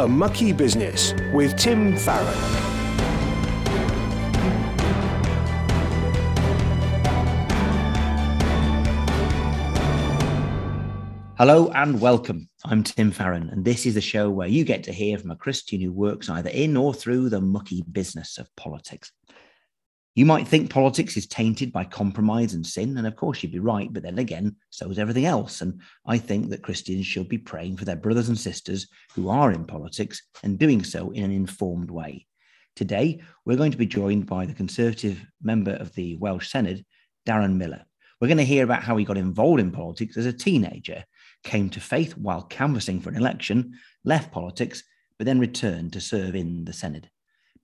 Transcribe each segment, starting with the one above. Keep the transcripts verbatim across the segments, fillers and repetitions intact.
A Mucky Business with Tim Farron. Hello and welcome. I'm Tim Farron, and this is a show where you get to hear from a Christian who works either in or through the mucky business of politics. You might think politics is tainted by compromise and sin, and of course you'd be right, but then again, so is everything else. And I think that Christians should be praying for their brothers and sisters who are in politics and doing so in an informed way. Today, we're going to be joined by the Conservative member of the Welsh Senedd, Darren Millar. We're going to hear about how he got involved in politics as a teenager, came to faith while canvassing for an election, left politics, but then returned to serve in the Senedd.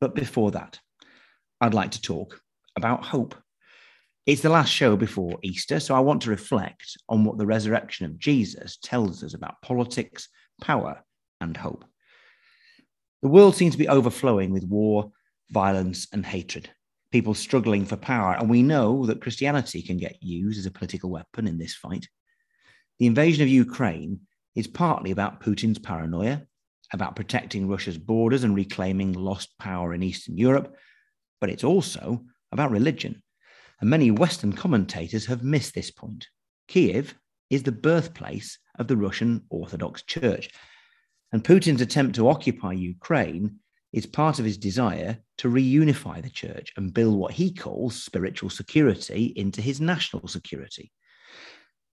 But before that, I'd like to talk about hope. It's the last show before Easter, so I want to reflect on what the resurrection of Jesus tells us about politics, power, and hope. The world seems to be overflowing with war, violence, and hatred. People struggling for power, and we know that Christianity can get used as a political weapon in this fight. The invasion of Ukraine is partly about Putin's paranoia, about protecting Russia's borders and reclaiming lost power in Eastern Europe, but it's also about religion. And many Western commentators have missed this point. Kiev is the birthplace of the Russian Orthodox Church, and Putin's attempt to occupy Ukraine is part of his desire to reunify the church and build what he calls spiritual security into his national security.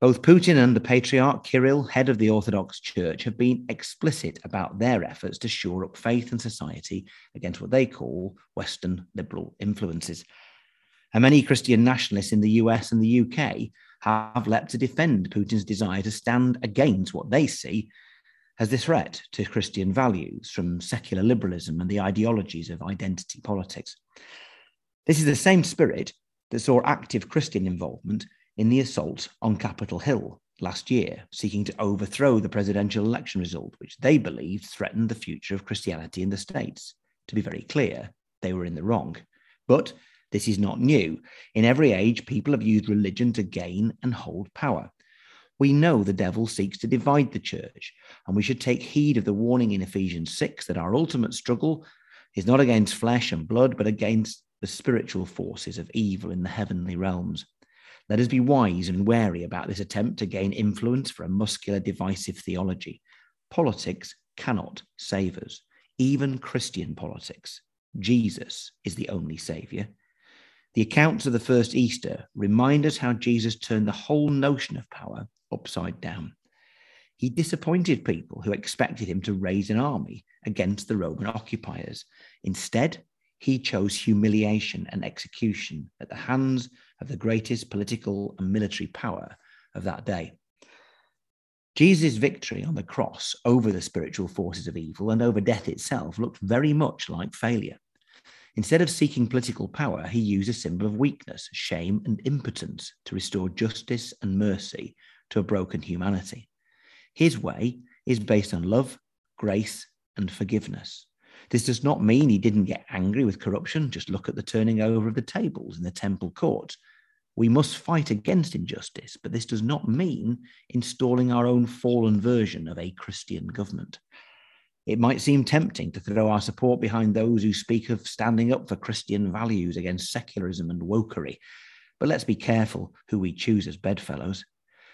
Both Putin and the Patriarch Kirill, head of the Orthodox Church, have been explicit about their efforts to shore up faith and society against what they call Western liberal influences. And many Christian nationalists in the U S and the U K have leapt to defend Putin's desire to stand against what they see as the threat to Christian values from secular liberalism and the ideologies of identity politics. This is the same spirit that saw active Christian involvement in the assault on Capitol Hill last year, seeking to overthrow the presidential election result, which they believed threatened the future of Christianity in the States. To be very clear, they were in the wrong. But this is not new. In every age, people have used religion to gain and hold power. We know the devil seeks to divide the church, and we should take heed of the warning in Ephesians six that our ultimate struggle is not against flesh and blood, but against the spiritual forces of evil in the heavenly realms. Let us be wise and wary about this attempt to gain influence for a muscular, divisive theology. Politics cannot save us, even Christian politics. Jesus is the only saviour. The accounts of the first Easter remind us how Jesus turned the whole notion of power upside down. He disappointed people who expected him to raise an army against the Roman occupiers. Instead, he chose humiliation and execution at the hands of the greatest political and military power of that day. Jesus' victory on the cross over the spiritual forces of evil and over death itself looked very much like failure. Instead of seeking political power, he used a symbol of weakness, shame, and impotence to restore justice and mercy to a broken humanity. His way is based on love, grace, and forgiveness. This does not mean he didn't get angry with corruption. Just look at the turning over of the tables in the temple courts. We must fight against injustice, but this does not mean installing our own fallen version of a Christian government. It might seem tempting to throw our support behind those who speak of standing up for Christian values against secularism and wokery, but let's be careful who we choose as bedfellows.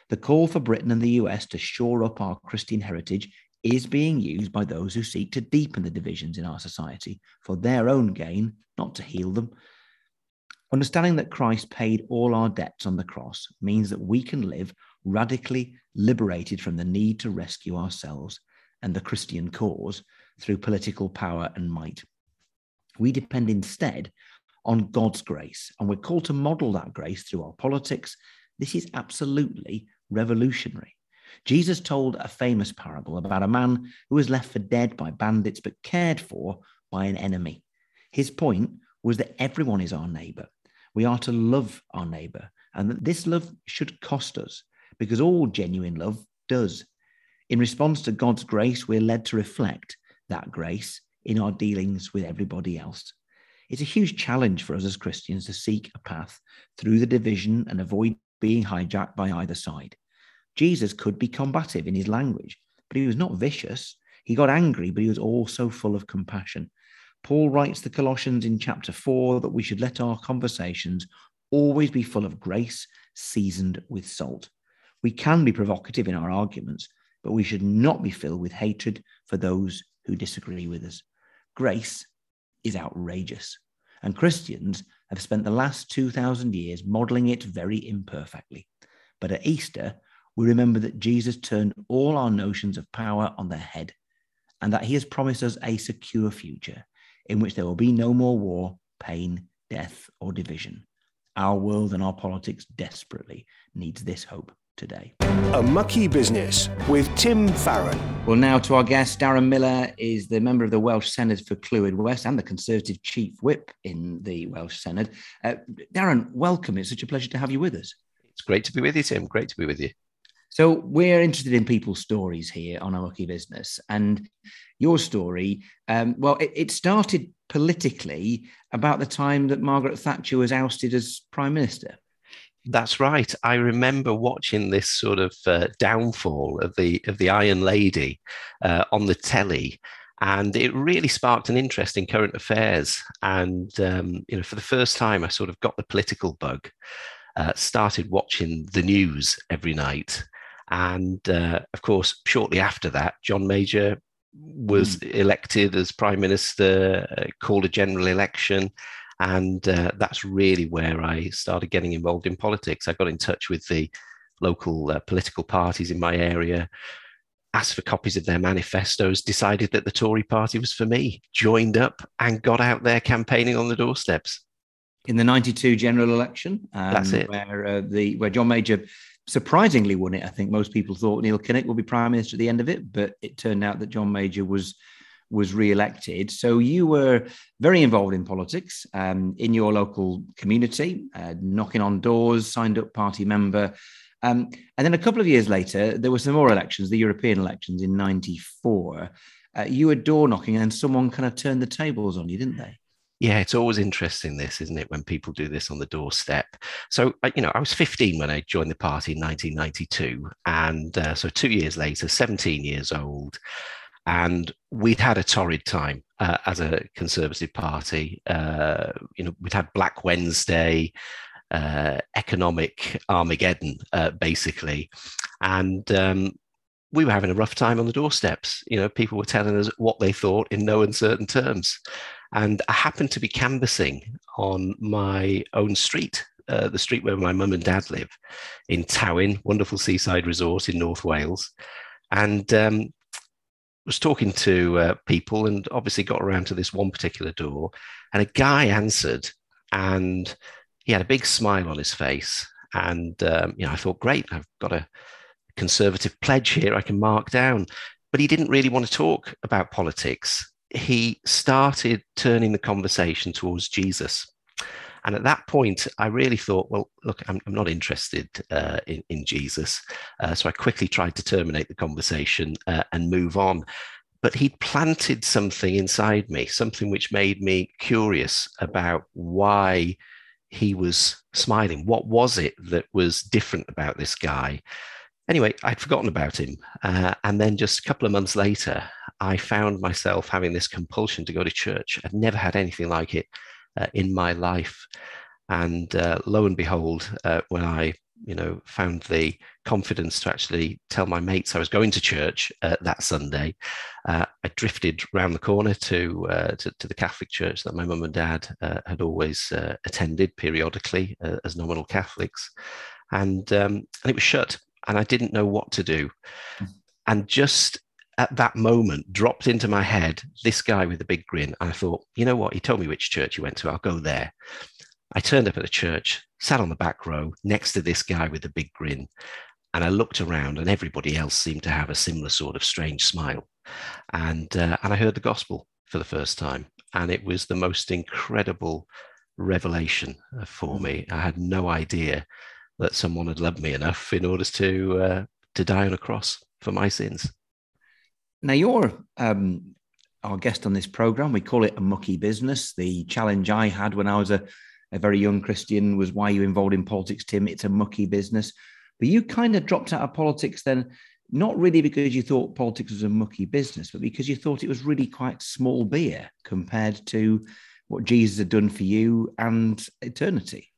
The call for Britain and the U S to shore up our Christian heritage is being used by those who seek to deepen the divisions in our society for their own gain, not to heal them. Understanding that Christ paid all our debts on the cross means that we can live radically liberated from the need to rescue ourselves and the Christian cause through political power and might. We depend instead on God's grace, and we're called to model that grace through our politics. This is absolutely revolutionary. Jesus told a famous parable about a man who was left for dead by bandits but cared for by an enemy. His point was that everyone is our neighbour. We are to love our neighbour, and that this love should cost us, because all genuine love does. In response to God's grace, we're led to reflect that grace in our dealings with everybody else. It's a huge challenge for us as Christians to seek a path through the division and avoid being hijacked by either side. Jesus could be combative in his language, but he was not vicious. He got angry, but he was also full of compassion. Paul writes the Colossians in chapter four that we should let our conversations always be full of grace, seasoned with salt. We can be provocative in our arguments, but we should not be filled with hatred for those who disagree with us. Grace is outrageous, and Christians have spent the last two thousand years modelling it very imperfectly. But at Easter, we remember that Jesus turned all our notions of power on their head, and that he has promised us a secure future in which there will be no more war, pain, death, or division. Our world and our politics desperately needs this hope today. A Mucky Business with Tim Farron. Well, now to our guest. Darren Millar is the member of the Welsh Senedd for Clwyd West and the Conservative Chief Whip in the Welsh Senedd. Uh, Darren, welcome. It's such a pleasure to have you with us. It's great to be with you, Tim. Great to be with you. So we're interested in people's stories here on A Mucky Business, and your story, um, well, it, it started politically about the time that Margaret Thatcher was ousted as Prime Minister. That's right. I remember watching this sort of uh, downfall of the of the Iron Lady uh, on the telly, and it really sparked an interest in current affairs. And um, you know, for the first time, I sort of got the political bug. Uh, started watching the news every night. And, uh, of course, shortly after that, John Major was mm. elected as Prime Minister, uh, called a general election. And uh, that's really where I started getting involved in politics. I got in touch with the local uh, political parties in my area, asked for copies of their manifestos, decided that the Tory party was for me, joined up and got out there campaigning on the doorsteps. In the ninety-two general election, um, that's it. Where, uh, the, where John Major surprisingly won it. I think most people thought Neil Kinnock would be Prime Minister at the end of it, but it turned out that John Major was was re-elected. So you were very involved in politics um, in your local community, uh, knocking on doors, signed up party member. Um, and then a couple of years later, there were some more elections, the European elections in ninety-four. Uh, you were door knocking and someone kind of turned the tables on you, didn't they? Yeah, it's always interesting this, isn't it, when people do this on the doorstep. So, you know, I was fifteen when I joined the party in nineteen ninety-two. And uh, so two years later, seventeen years old. And we'd had a torrid time uh, as a Conservative party. Uh, you know, we'd had Black Wednesday, uh, economic Armageddon, uh, basically. And um, we were having a rough time on the doorsteps. You know, people were telling us what they thought in no uncertain terms. And I happened to be canvassing on my own street, uh, the street where my mum and dad live, in Towyn, wonderful seaside resort in North Wales. And um, was talking to uh, people and obviously got around to this one particular door. And a guy answered and he had a big smile on his face. And um, you know, I thought, great, I've got a Conservative pledge here I can mark down. But he didn't really want to talk about politics. He started turning the conversation towards Jesus. And at that point, I really thought, well, look, I'm, I'm not interested uh, in, in Jesus. Uh, so I quickly tried to terminate the conversation uh, and move on. But he'd planted something inside me, something which made me curious about why he was smiling. What was it that was different about this guy? Anyway, I'd forgotten about him. Uh, and then just a couple of months later, I found myself having this compulsion to go to church. I've never had anything like it uh, in my life. And uh, lo and behold, uh, when I, you know, found the confidence to actually tell my mates I was going to church uh, that Sunday, uh, I drifted round the corner to, uh, to to the Catholic church that my mum and dad uh, had always uh, attended periodically uh, as nominal Catholics. And um, and it was shut. And I didn't know what to do. And just at that moment, dropped into my head, this guy with a big grin. I thought, you know what? He told me which church he went to. I'll go there. I turned up at a church, sat on the back row next to this guy with the big grin. And I looked around and everybody else seemed to have a similar sort of strange smile. And, uh, and I heard the gospel for the first time. And it was the most incredible revelation for me. I had no idea that someone had loved me enough in order to uh, to die on a cross for my sins. Now, you're um, our guest on this programme. We call it A Mucky Business. The challenge I had when I was a, a very young Christian was, why are you involved in politics, Tim? It's a mucky business. But you kind of dropped out of politics then not really because you thought politics was a mucky business, but because you thought it was really quite small beer compared to what Jesus had done for you and eternity.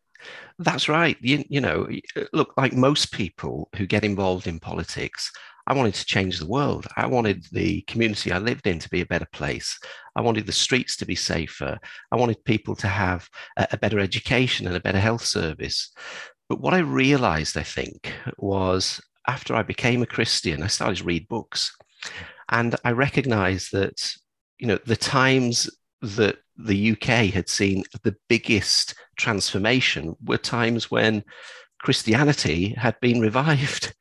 That's right. You, you know, look, like most people who get involved in politics, I wanted to change the world. I wanted the community I lived in to be a better place. I wanted the streets to be safer. I wanted people to have a, a better education and a better health service. But what I realized, I think, was after I became a Christian, I started to read books. And I recognized that, you know, the times that the U K had seen the biggest transformation were times when Christianity had been revived.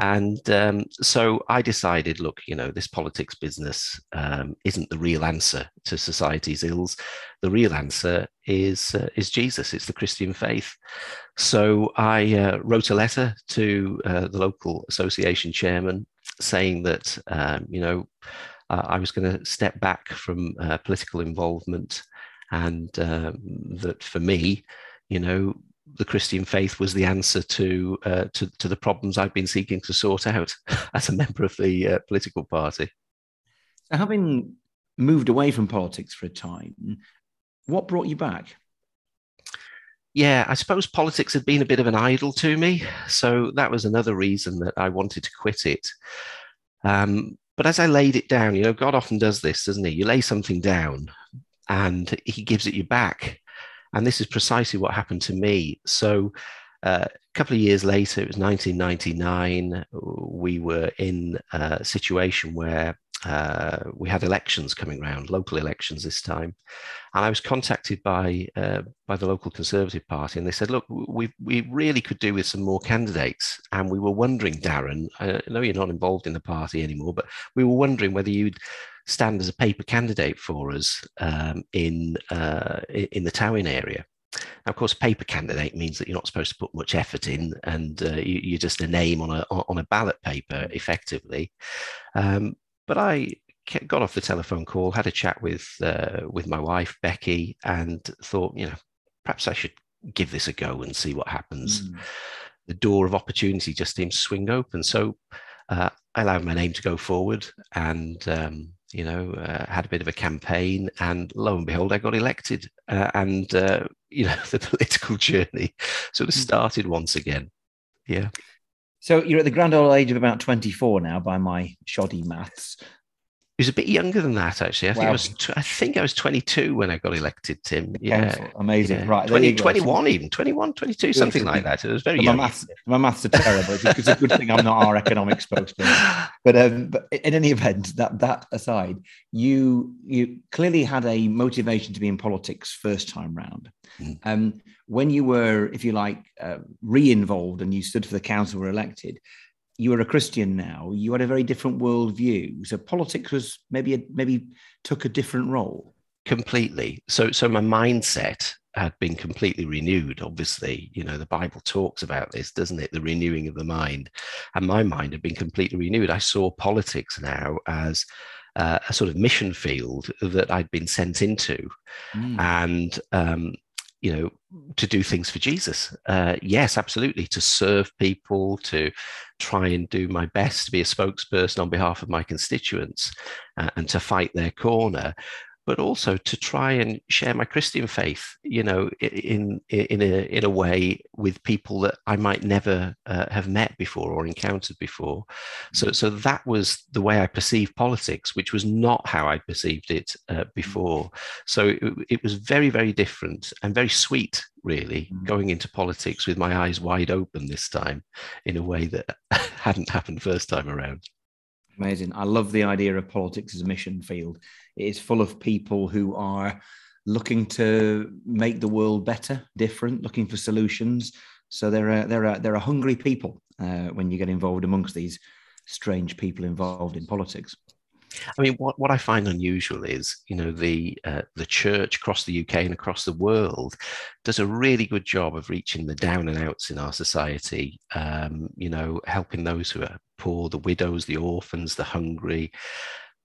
And um, so I decided, look, you know, this politics business um, isn't the real answer to society's ills. The real answer is uh, is Jesus. It's the Christian faith. So I uh, wrote a letter to uh, the local association chairman saying that, um, you know, uh, I was going to step back from uh, political involvement, and uh, that for me, you know, the Christian faith was the answer to, uh, to to the problems I've been seeking to sort out as a member of the uh, political party. So having moved away from politics for a time, what brought you back? Yeah, I suppose politics had been a bit of an idol to me. So that was another reason that I wanted to quit it. Um, but as I laid it down, you know, God often does this, doesn't he? You lay something down and he gives it you back. And this is precisely what happened to me. So uh, a couple of years later, it was nineteen ninety-nine, we were in a situation where uh, we had elections coming round, local elections this time. And I was contacted by uh, by the local Conservative Party, and they said, look, we we really could do with some more candidates. And we were wondering, Darren, I know you're not involved in the party anymore, but we were wondering whether you'd stand as a paper candidate for us um, in uh, in the Towyn area. Now, of course, paper candidate means that you're not supposed to put much effort in, and uh, you, you're just a name on a on a ballot paper, effectively. Um, but I got off the telephone call, had a chat with uh, with my wife Becky, and thought, you know, perhaps I should give this a go and see what happens. Mm. The door of opportunity just seemed to swing open, so uh, I allowed my name to go forward, and Um, you know, uh, had a bit of a campaign, and lo and behold, I got elected. Uh, and, uh, you know, the political journey sort of started once again. Yeah. So you're at the grand old age of about twenty-four now, by my shoddy maths. It was a bit younger than that, actually. I wow. think I was t- I think I was twenty-two when I got elected, Tim. Yeah. Wonderful. Amazing. Yeah. Right. twenty, twenty-one even, twenty-one, twenty-two, something yeah. like that. It was very young. My maths, my maths are terrible. It's a good thing I'm not our economic spokesperson. But, um, but in any event, that that aside, you you clearly had a motivation to be in politics first time round. Mm. Um, when you were, if you like, uh, re-involved and you stood for the council, were elected, you were a Christian now. You had a very different worldview. So politics was maybe a, maybe took a different role. Completely. So so my mindset had been completely renewed. Obviously, you know, the Bible talks about this, doesn't it? The renewing of the mind. And my mind had been completely renewed. I saw politics now as uh, a sort of mission field that I'd been sent into. Mm. And, um, you know, to do things for Jesus. Uh, yes, absolutely. To serve people, to try and do my best to be a spokesperson on behalf of my constituents uh, and to fight their corner, but also to try and share my Christian faith, you know, in in a in a way with people that I might never uh, have met before or encountered before. So so that was the way I perceived politics, which was not how I perceived it uh, before. So it, it was very, very different and very sweet, really, mm. going into politics with my eyes wide open this time in a way that hadn't happened first time around. Amazing. I love the idea of politics as a mission field. It is full of people who are looking to make the world better, different, looking for solutions. So there are there are there are hungry people uh, when you get involved amongst these strange people involved in politics. I mean, what, what I find unusual is, you know, the uh, the church across the U K and across the world does a really good job of reaching the down and outs in our society, um, you know, helping those who are poor, the widows, the orphans, the hungry.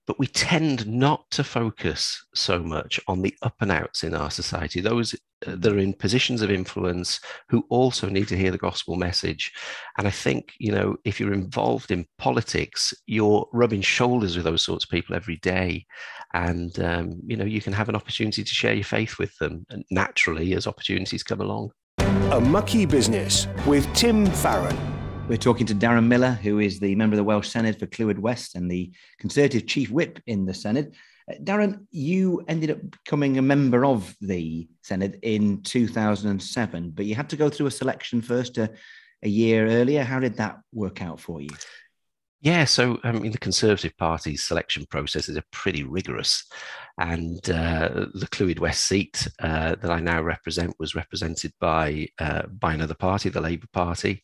But we tend not to focus so much on the up and outs in our society, those that are in positions of influence who also need to hear the gospel message. And I think, you know, if you're involved in politics, you're rubbing shoulders with those sorts of people every day. And, um, you know, you can have an opportunity to share your faith with them naturally as opportunities come along. A Mucky Business with Tim Farron. We're talking to Darren Millar, who is the member of the Welsh Senedd for Clwyd West and the Conservative Chief Whip in the Senedd. Uh, Darren, you ended up becoming a member of the Senedd in two thousand seven, but you had to go through a selection first a, a year earlier. How did that work out for you? Yeah, so I mean, the Conservative Party's selection processes are pretty rigorous, and uh, the Clwyd West seat uh, that I now represent was represented by uh, by another party, the Labour Party.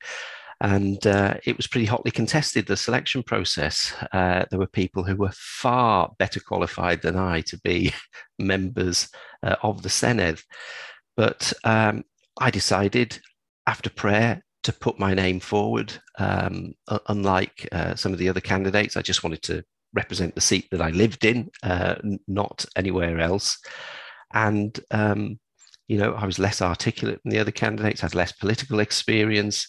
And uh, it was pretty hotly contested, the selection process. Uh, there were people who were far better qualified than I to be members uh, of the Senedd. But um, I decided, after prayer, to put my name forward. Um, unlike uh, some of the other candidates, I just wanted to represent the seat that I lived in, uh, not anywhere else. And, um, you know, I was less articulate than the other candidates, had less political experience.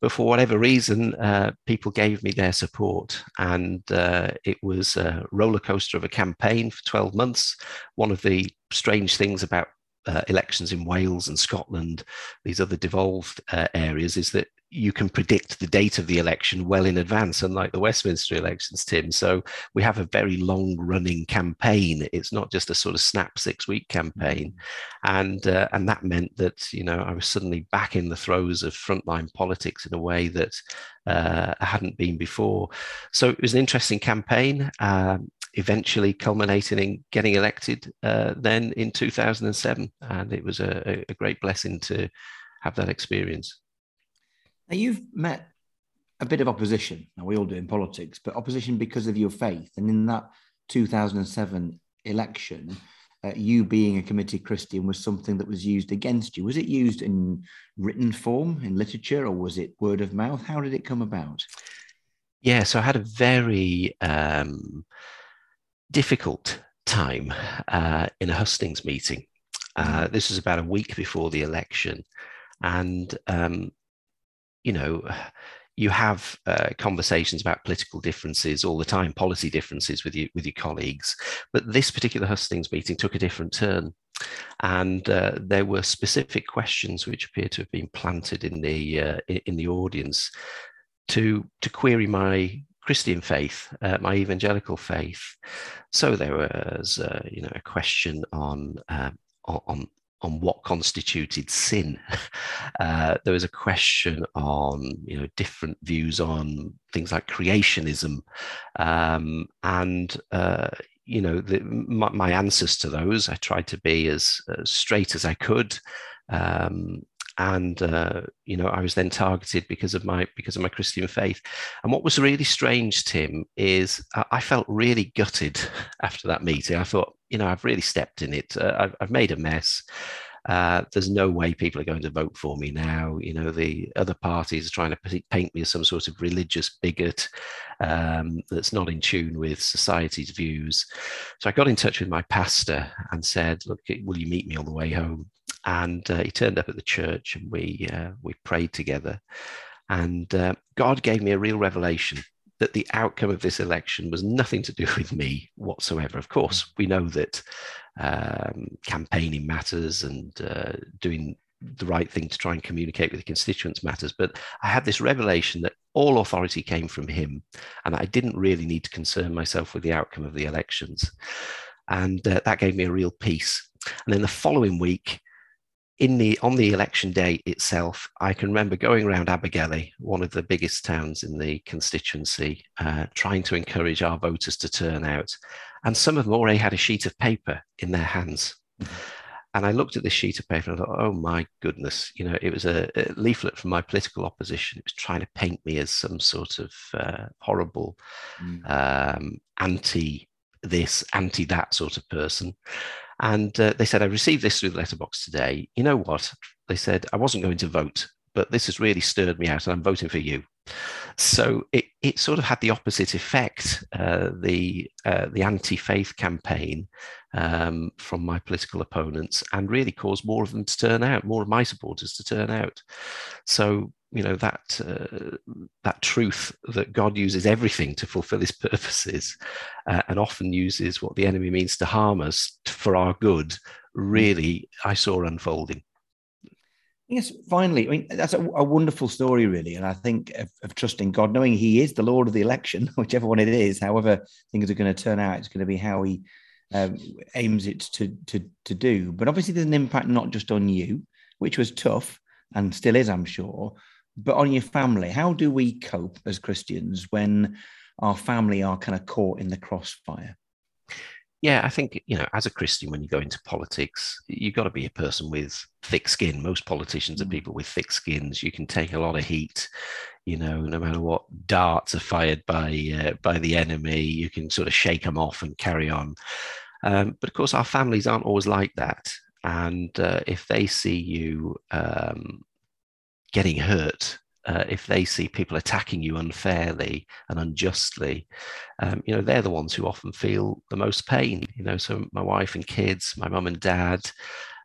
But for whatever reason, uh, people gave me their support, and uh, it was a roller coaster of a campaign for twelve months. One of the strange things about uh, elections in Wales and Scotland, these other devolved uh, areas, is that you can predict the date of the election well in advance, unlike the Westminster elections, Tim. So we have a very long-running campaign. It's not just a sort of snap six-week campaign. And uh, and that meant that, you know, I was suddenly back in the throes of frontline politics in a way that uh, I hadn't been before. So it was an interesting campaign, um, eventually culminating in getting elected uh, then in two thousand seven. And it was a, a great blessing to have that experience. Now, you've met a bit of opposition. Now, we all do in politics, but opposition because of your faith. And in that two thousand seven election, uh, you being a committed Christian was something that was used against you. Was it used in written form, in literature, or was it word of mouth? How did it come about? Yeah, so I had a very um, difficult time uh, in a hustings meeting. Uh, this was about a week before the election. And um, you know, you have uh, conversations about political differences all the time, policy differences with you, with your colleagues. But this particular hustings meeting took a different turn. And uh, there were specific questions which appear to have been planted in the uh, in the audience to, to query my Christian faith, uh, my evangelical faith. So there was, uh, you know, a question on uh, on. on what constituted sin. Uh, there was a question on, you know, different views on things like creationism. Um, and, uh, you know, the, my, my answers to those, I tried to be as, as straight as I could. Um, and, uh, you know, I was then targeted because of my, because of my Christian faith. And what was really strange, Tim, is I, I felt really gutted after that meeting. I thought, you know, I've really stepped in it. Uh, I've, I've made a mess. Uh, there's no way people are going to vote for me now. You know, the other parties are trying to paint me as some sort of religious bigot um, that's not in tune with society's views. So I got in touch with my pastor and said, look, will you meet me on the way home? And uh, he turned up at the church, and we uh, we prayed together. And uh, God gave me a real revelation that the outcome of this election was nothing to do with me whatsoever. Of course, we know that um, campaigning matters, and uh, doing the right thing to try and communicate with the constituents matters. But I had this revelation that all authority came from him, and I didn't really need to concern myself with the outcome of the elections. And uh, that gave me a real peace. And then the following week, In the on the election day itself, I can remember going around Abergele, one of the biggest towns in the constituency, uh, trying to encourage our voters to turn out. And some of them already had a sheet of paper in their hands. And I looked at this sheet of paper and I thought, oh my goodness, you know, it was a, a leaflet from my political opposition. It was trying to paint me as some sort of uh, horrible mm. um, anti this, anti that sort of person. And uh, they said, I received this through the letterbox today. You know what? They said, I wasn't going to vote, but this has really stirred me out, and I'm voting for you. So it, it sort of had the opposite effect. Uh, the uh, the anti-faith campaign um, from my political opponents, and really caused more of them to turn out, more of my supporters to turn out. So you know that uh, that truth that God uses everything to fulfil His purposes, uh, and often uses what the enemy means to harm us for our good. Really, I saw unfolding. Yes, finally, I mean, that's a, a wonderful story, really. And I think of, of trusting God, knowing He is the Lord of the election, whichever one it is, however things are going to turn out, it's going to be how He um, aims it to, to, to do. But obviously there's an impact not just on you, which was tough and still is, I'm sure, but on your family. How do we cope as Christians when our family are kind of caught in the crossfire? Yeah, I think, you know, as a Christian, when you go into politics, you've got to be a person with thick skin. Most politicians are people with thick skins. You can take a lot of heat, you know, no matter what darts are fired by uh, by the enemy, you can sort of shake them off and carry on. Um, but of course, our families aren't always like that. And uh, if they see you um, getting hurt, Uh, if they see people attacking you unfairly and unjustly, um, you know, they're the ones who often feel the most pain. You know, so my wife and kids, my mum and dad,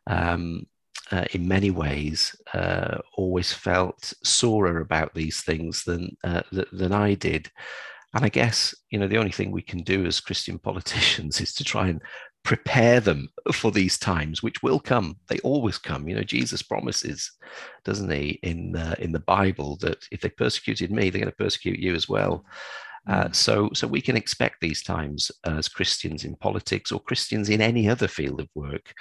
um, uh, in many ways, uh, always felt sorer about these things than uh, th- than I did. And I guess, you know, the only thing we can do as Christian politicians is to try and prepare them for these times, which will come. They always come. You know, Jesus promises, doesn't he, in uh, in the Bible, that if they persecuted me, they're going to persecute you as well. Uh, so, so we can expect these times as Christians in politics or Christians in any other field of work,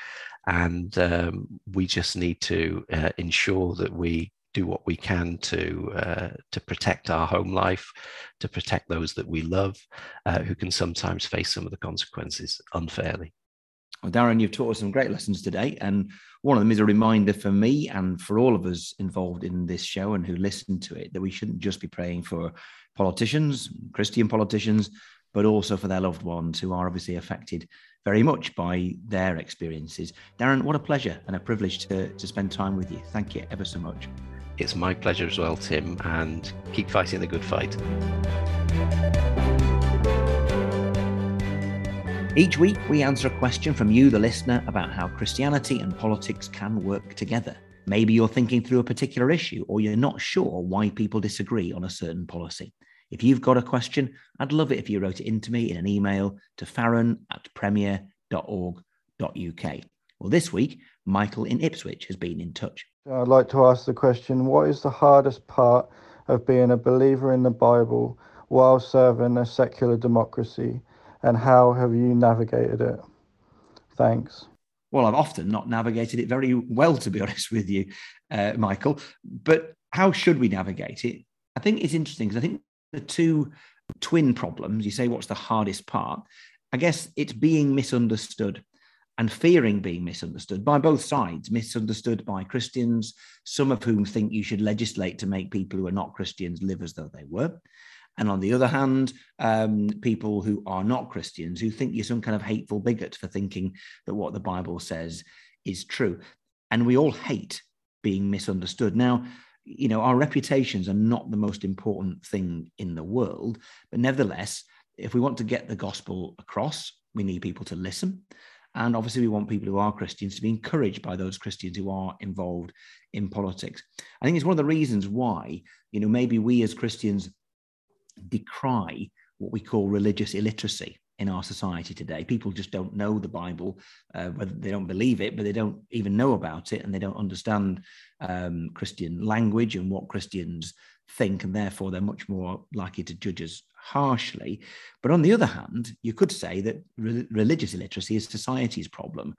and um, we just need to uh, ensure that we do what we can to uh, to protect our home life, to protect those that we love, uh, who can sometimes face some of the consequences unfairly. Well, Darren, you've taught us some great lessons today, and one of them is a reminder for me and for all of us involved in this show and who listen to it, that we shouldn't just be praying for politicians, Christian politicians, but also for their loved ones who are obviously affected very much by their experiences. Darren, what a pleasure and a privilege to, to spend time with you. Thank you ever so much. It's my pleasure as well, Tim, and keep fighting the good fight. Each week, we answer a question from you, the listener, about how Christianity and politics can work together. Maybe you're thinking through a particular issue, or you're not sure why people disagree on a certain policy. If you've got a question, I'd love it if you wrote it in to me in an email to farron at premier dot org dot U K. Well, this week, Michael in Ipswich has been in touch. I'd like to ask the question, what is the hardest part of being a believer in the Bible while serving a secular democracy, and how have you navigated it? Thanks. Well, I've often not navigated it very well, to be honest with you, uh, Michael, but how should we navigate it? I think it's interesting because I think the two twin problems, you say, what's the hardest part? I guess it's being misunderstood and fearing being misunderstood by both sides, misunderstood by Christians, some of whom think you should legislate to make people who are not Christians live as though they were. And on the other hand, um, people who are not Christians, who think you're some kind of hateful bigot for thinking that what the Bible says is true. And we all hate being misunderstood. Now, you know, our reputations are not the most important thing in the world. But nevertheless, if we want to get the gospel across, we need people to listen. And obviously, we want people who are Christians to be encouraged by those Christians who are involved in politics. I think it's one of the reasons why, you know, maybe we as Christians decry what we call religious illiteracy in our society today. People just don't know the Bible, uh, whether they don't believe it, but they don't even know about it, and they don't understand um, Christian language and what Christians think, and therefore they're much more likely to judge us harshly. But on the other hand, you could say that re- religious illiteracy is society's problem.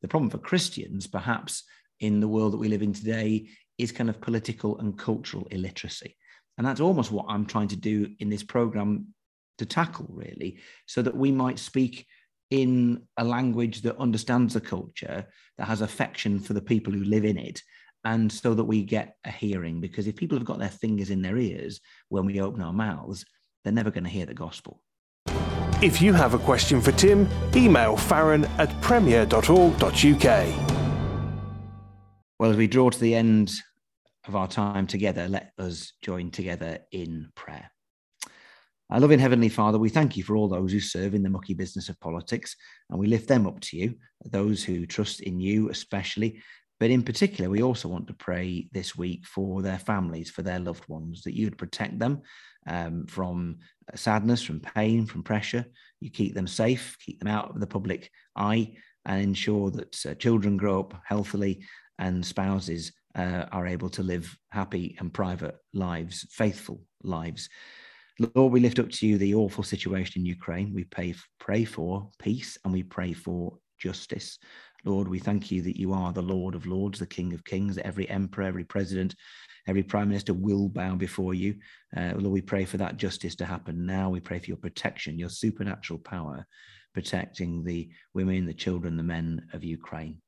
The problem for Christians, perhaps in the world that we live in today, is kind of political and cultural illiteracy. And that's almost what I'm trying to do in this programme to tackle, really, so that we might speak in a language that understands the culture, that has affection for the people who live in it, and so that we get a hearing. Because if people have got their fingers in their ears when we open our mouths, they're never going to hear the gospel. If you have a question for Tim, email farron at premier dot org dot U K. Well, as we draw to the end of our time together, let us join together in prayer. Our loving Heavenly Father, we thank you for all those who serve in the mucky business of politics, and we lift them up to you, those who trust in you especially, but in particular, we also want to pray this week for their families, for their loved ones, that you'd protect them um, from sadness, from pain, from pressure. You keep them safe, keep them out of the public eye, and ensure that uh, children grow up healthily and spouses uh, are able to live happy and private lives, faithful lives. Lord, we lift up to you the awful situation in Ukraine. We pay, pray for peace and we pray for justice. Lord, we thank you that you are the Lord of Lords, the King of Kings, that every emperor, every president, every prime minister will bow before you. Uh, Lord, we pray for that justice to happen now. We pray for your protection, your supernatural power, protecting the women, the children, the men of Ukraine.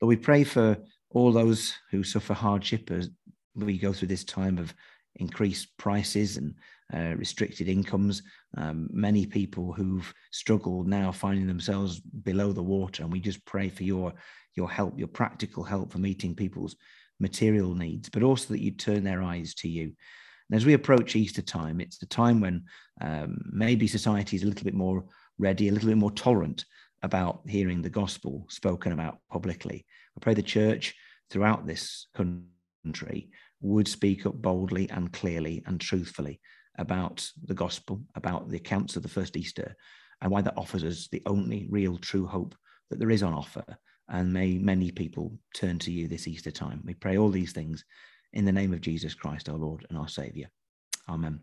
Lord, we pray for all those who suffer hardship as we go through this time of increased prices and uh, restricted incomes. Um, many people who've struggled now finding themselves below the water, and we just pray for your your help, your practical help for meeting people's material needs, but also that you turn their eyes to you. And as we approach Easter time, it's the time when um, maybe society is a little bit more ready, a little bit more tolerant about hearing the gospel spoken about publicly. I pray the church throughout this country would speak up boldly and clearly and truthfully about the gospel, about the accounts of the first Easter, and why that offers us the only real true hope that there is on offer. And may many people turn to you this Easter time. We pray all these things in the name of Jesus Christ, our Lord and our Saviour. Amen.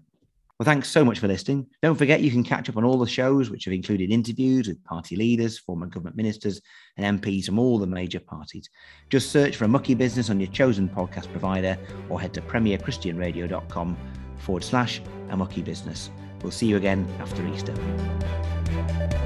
Well, thanks so much for listening. Don't forget you can catch up on all the shows, which have included interviews with party leaders, former government ministers and M Ps from all the major parties. Just search for A Mucky Business on your chosen podcast provider or head to premier christian radio dot com forward slash A Mucky Business. We'll see you again after Easter.